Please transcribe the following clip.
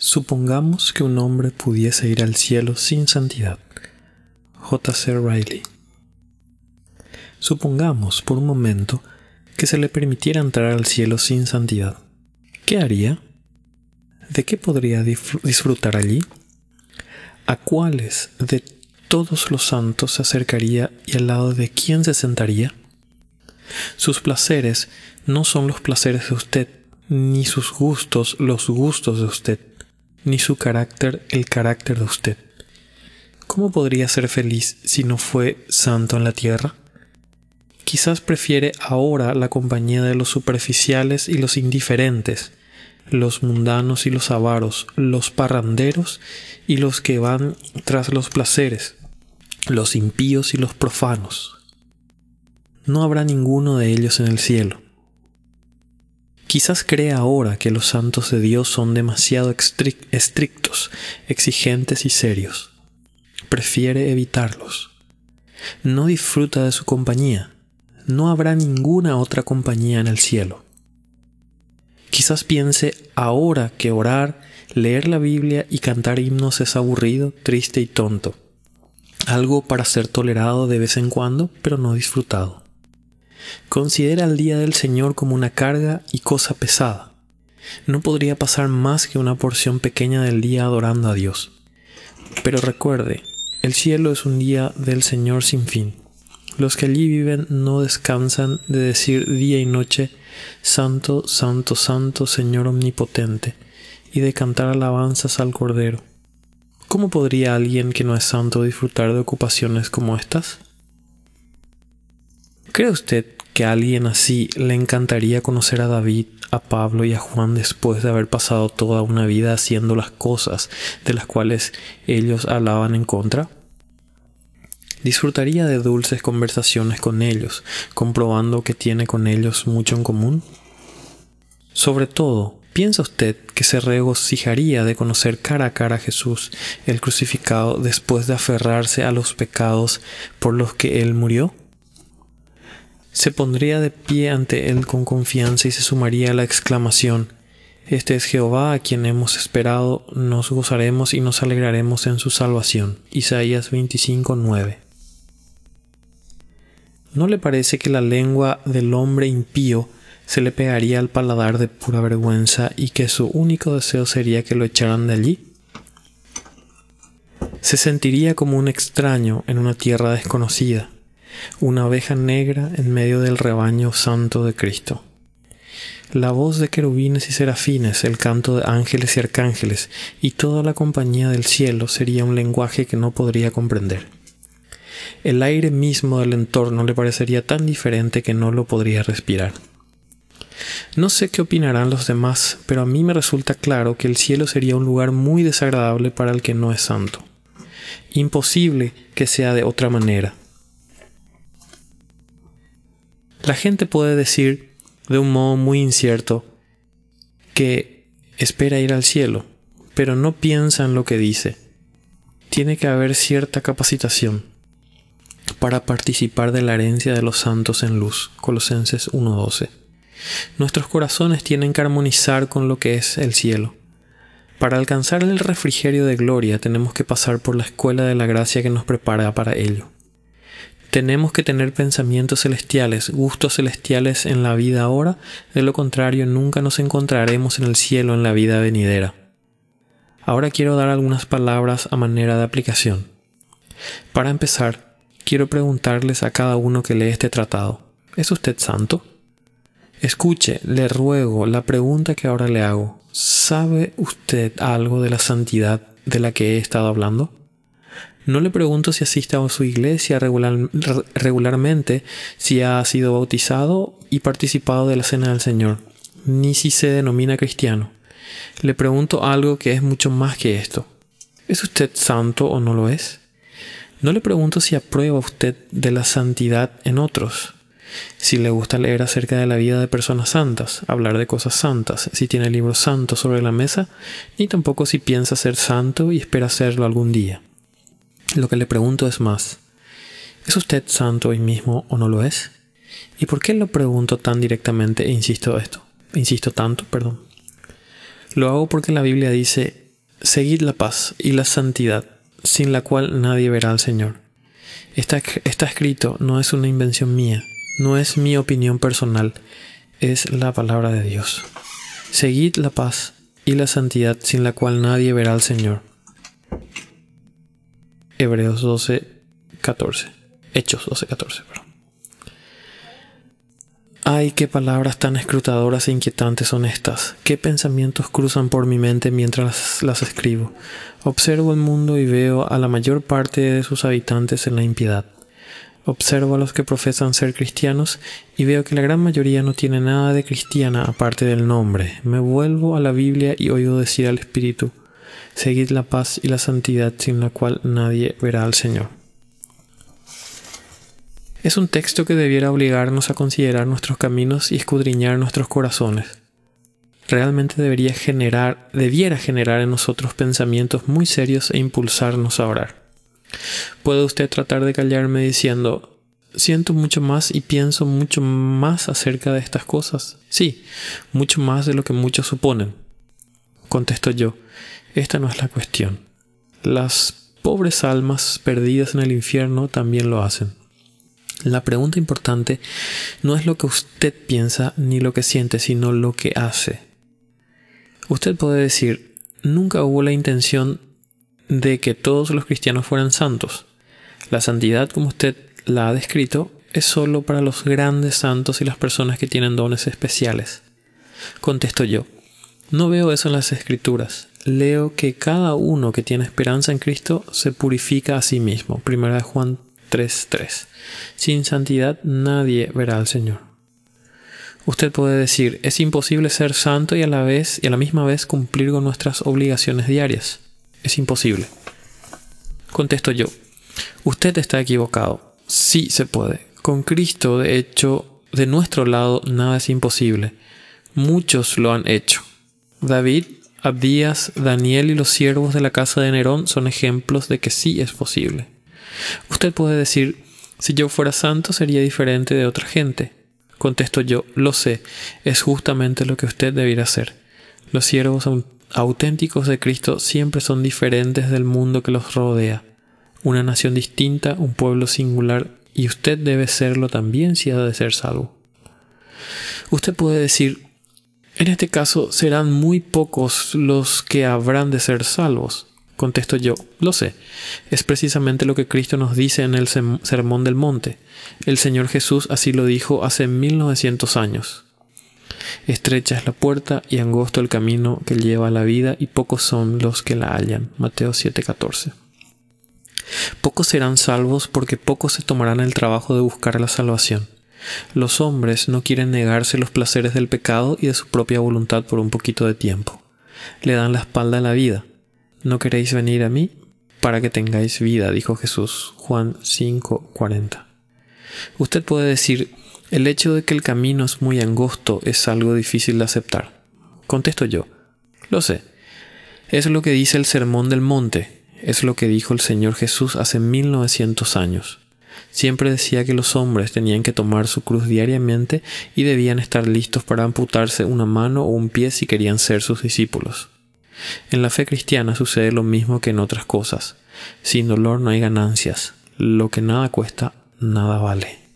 Supongamos que un hombre pudiese ir al cielo sin santidad. J.C. Riley. Supongamos, por un momento, que se le permitiera entrar al cielo sin santidad. ¿Qué haría? ¿De qué podría disfrutar allí? ¿A cuáles de todos los santos se acercaría y al lado de quién se sentaría? Sus placeres no son los placeres de usted, ni sus gustos los gustos de usted, ni su carácter el carácter de usted. ¿Cómo podría ser feliz si no fue santo en la tierra? Quizás prefiere ahora la compañía de los superficiales y los indiferentes, los mundanos y los avaros, los parranderos y los que van tras los placeres, los impíos y los profanos. No habrá ninguno de ellos en el cielo. Quizás cree ahora que los santos de Dios son demasiado estrictos, exigentes y serios. Prefiere evitarlos. No disfruta de su compañía. No habrá ninguna otra compañía en el cielo. Quizás piense ahora que orar, leer la Biblia y cantar himnos es aburrido, triste y tonto. Algo para ser tolerado de vez en cuando, pero no disfrutado. Considera el día del Señor como una carga y cosa pesada. No podría pasar más que una porción pequeña del día adorando a Dios. Pero recuerde, el cielo es un día del Señor sin fin. Los que allí viven no descansan de decir día y noche, Santo, Santo, Santo, Señor Omnipotente, y de cantar alabanzas al Cordero. ¿Cómo podría alguien que no es santo disfrutar de ocupaciones como estas? ¿Cree usted que a alguien así le encantaría conocer a David, a Pablo y a Juan después de haber pasado toda una vida haciendo las cosas de las cuales ellos hablaban en contra? ¿Disfrutaría de dulces conversaciones con ellos, comprobando que tiene con ellos mucho en común? Sobre todo, ¿piensa usted que se regocijaría de conocer cara a Jesús, el crucificado, después de aferrarse a los pecados por los que él murió? Se pondría de pie ante él con confianza y se sumaría a la exclamación, «Este es Jehová a quien hemos esperado, nos gozaremos y nos alegraremos en su salvación». Isaías 25:9. ¿No le parece que la lengua del hombre impío se le pegaría al paladar de pura vergüenza y que su único deseo sería que lo echaran de allí? Se sentiría como un extraño en una tierra desconocida. Una oveja negra en medio del rebaño santo de Cristo. La voz de querubines y serafines, el canto de ángeles y arcángeles y toda la compañía del cielo sería un lenguaje que no podría comprender. El aire mismo del entorno le parecería tan diferente que no lo podría respirar. No sé qué opinarán los demás, pero a mí me resulta claro que el cielo sería un lugar muy desagradable para el que no es santo. Imposible que sea de otra manera. La gente puede decir, de un modo muy incierto, que espera ir al cielo, pero no piensa en lo que dice. Tiene que haber cierta capacitación para participar de la herencia de los santos en luz. Colosenses 1:12. Nuestros corazones tienen que armonizar con lo que es el cielo. Para alcanzar el refrigerio de gloria tenemos que pasar por la escuela de la gracia que nos prepara para ello. Tenemos que tener pensamientos celestiales, gustos celestiales en la vida ahora, de lo contrario nunca nos encontraremos en el cielo en la vida venidera. Ahora quiero dar algunas palabras a manera de aplicación. Para empezar, quiero preguntarles a cada uno que lee este tratado, ¿es usted santo? Escuche, le ruego, la pregunta que ahora le hago, ¿sabe usted algo de la santidad de la que he estado hablando? No le pregunto si asiste a su iglesia regularmente, si ha sido bautizado y participado de la Cena del Señor, ni si se denomina cristiano. Le pregunto algo que es mucho más que esto. ¿Es usted santo o no lo es? No le pregunto si aprueba usted de la santidad en otros, si le gusta leer acerca de la vida de personas santas, hablar de cosas santas, si tiene libros santos sobre la mesa, ni tampoco si piensa ser santo y espera serlo algún día. Lo que le pregunto es más, ¿es usted santo hoy mismo o no lo es? ¿Y por qué lo pregunto tan directamente e insisto tanto? Lo hago porque la Biblia dice, Seguid la paz y la santidad, sin la cual nadie verá al Señor. Está escrito, no es una invención mía, no es mi opinión personal, es la palabra de Dios. Seguid la paz y la santidad, sin la cual nadie verá al Señor. Hebreos 12, 14. Hechos 12, 14, perdón. ¡Ay, qué palabras tan escrutadoras e inquietantes son estas! ¡Qué pensamientos cruzan por mi mente mientras las escribo! Observo el mundo y veo a la mayor parte de sus habitantes en la impiedad. Observo a los que profesan ser cristianos y veo que la gran mayoría no tiene nada de cristiana aparte del nombre. Me vuelvo a la Biblia y oigo decir al Espíritu, «Seguid la paz y la santidad sin la cual nadie verá al Señor». Es un texto que debiera obligarnos a considerar nuestros caminos y escudriñar nuestros corazones. Realmente debiera generar en nosotros pensamientos muy serios e impulsarnos a orar. Puede usted tratar de callarme diciendo, siento mucho más y pienso mucho más acerca de estas cosas. Sí, mucho más de lo que muchos suponen. Contesto yo, esta no es la cuestión. Las pobres almas perdidas en el infierno también lo hacen. La pregunta importante no es lo que usted piensa ni lo que siente, sino lo que hace. Usted puede decir, nunca hubo la intención de que todos los cristianos fueran santos. La santidad, como usted la ha descrito, es solo para los grandes santos y las personas que tienen dones especiales. Contesto yo, no veo eso en las Escrituras. Leo que cada uno que tiene esperanza en Cristo se purifica a sí mismo. Primera de Juan 3:3. Sin santidad nadie verá al Señor. Usted puede decir, es imposible ser santo y a la misma vez cumplir con nuestras obligaciones diarias. Es imposible. Contesto yo, usted está equivocado. Sí se puede. Con Cristo, de hecho, de nuestro lado nada es imposible. Muchos lo han hecho. David, Abdías, Daniel y los siervos de la casa de Nerón son ejemplos de que sí es posible. Usted puede decir, si yo fuera santo sería diferente de otra gente. Contesto yo, lo sé, es justamente lo que usted debiera hacer. Los siervos auténticos de Cristo siempre son diferentes del mundo que los rodea. Una nación distinta, un pueblo singular, y usted debe serlo también si ha de ser salvo. Usted puede decir, en este caso serán muy pocos los que habrán de ser salvos. Contesto yo, lo sé, es precisamente lo que Cristo nos dice en el Sermón del Monte. El Señor Jesús así lo dijo hace 1900 años. Estrecha es la puerta y angosto el camino que lleva a la vida y pocos son los que la hallan. Mateo 7:14. Pocos serán salvos porque pocos se tomarán el trabajo de buscar la salvación. Los hombres no quieren negarse los placeres del pecado y de su propia voluntad por un poquito de tiempo. Le dan la espalda a la vida. No queréis venir a mí para que tengáis vida, dijo Jesús, Juan 5:40. Usted puede decir, el hecho de que el camino es muy angosto es algo difícil de aceptar. Contesto yo, lo sé. Es lo que dice el Sermón del Monte, es lo que dijo el Señor Jesús hace 1900 años. Siempre decía que los hombres tenían que tomar su cruz diariamente y debían estar listos para amputarse una mano o un pie si querían ser sus discípulos. En la fe cristiana sucede lo mismo que en otras cosas. Sin dolor no hay ganancias. Lo que nada cuesta, nada vale.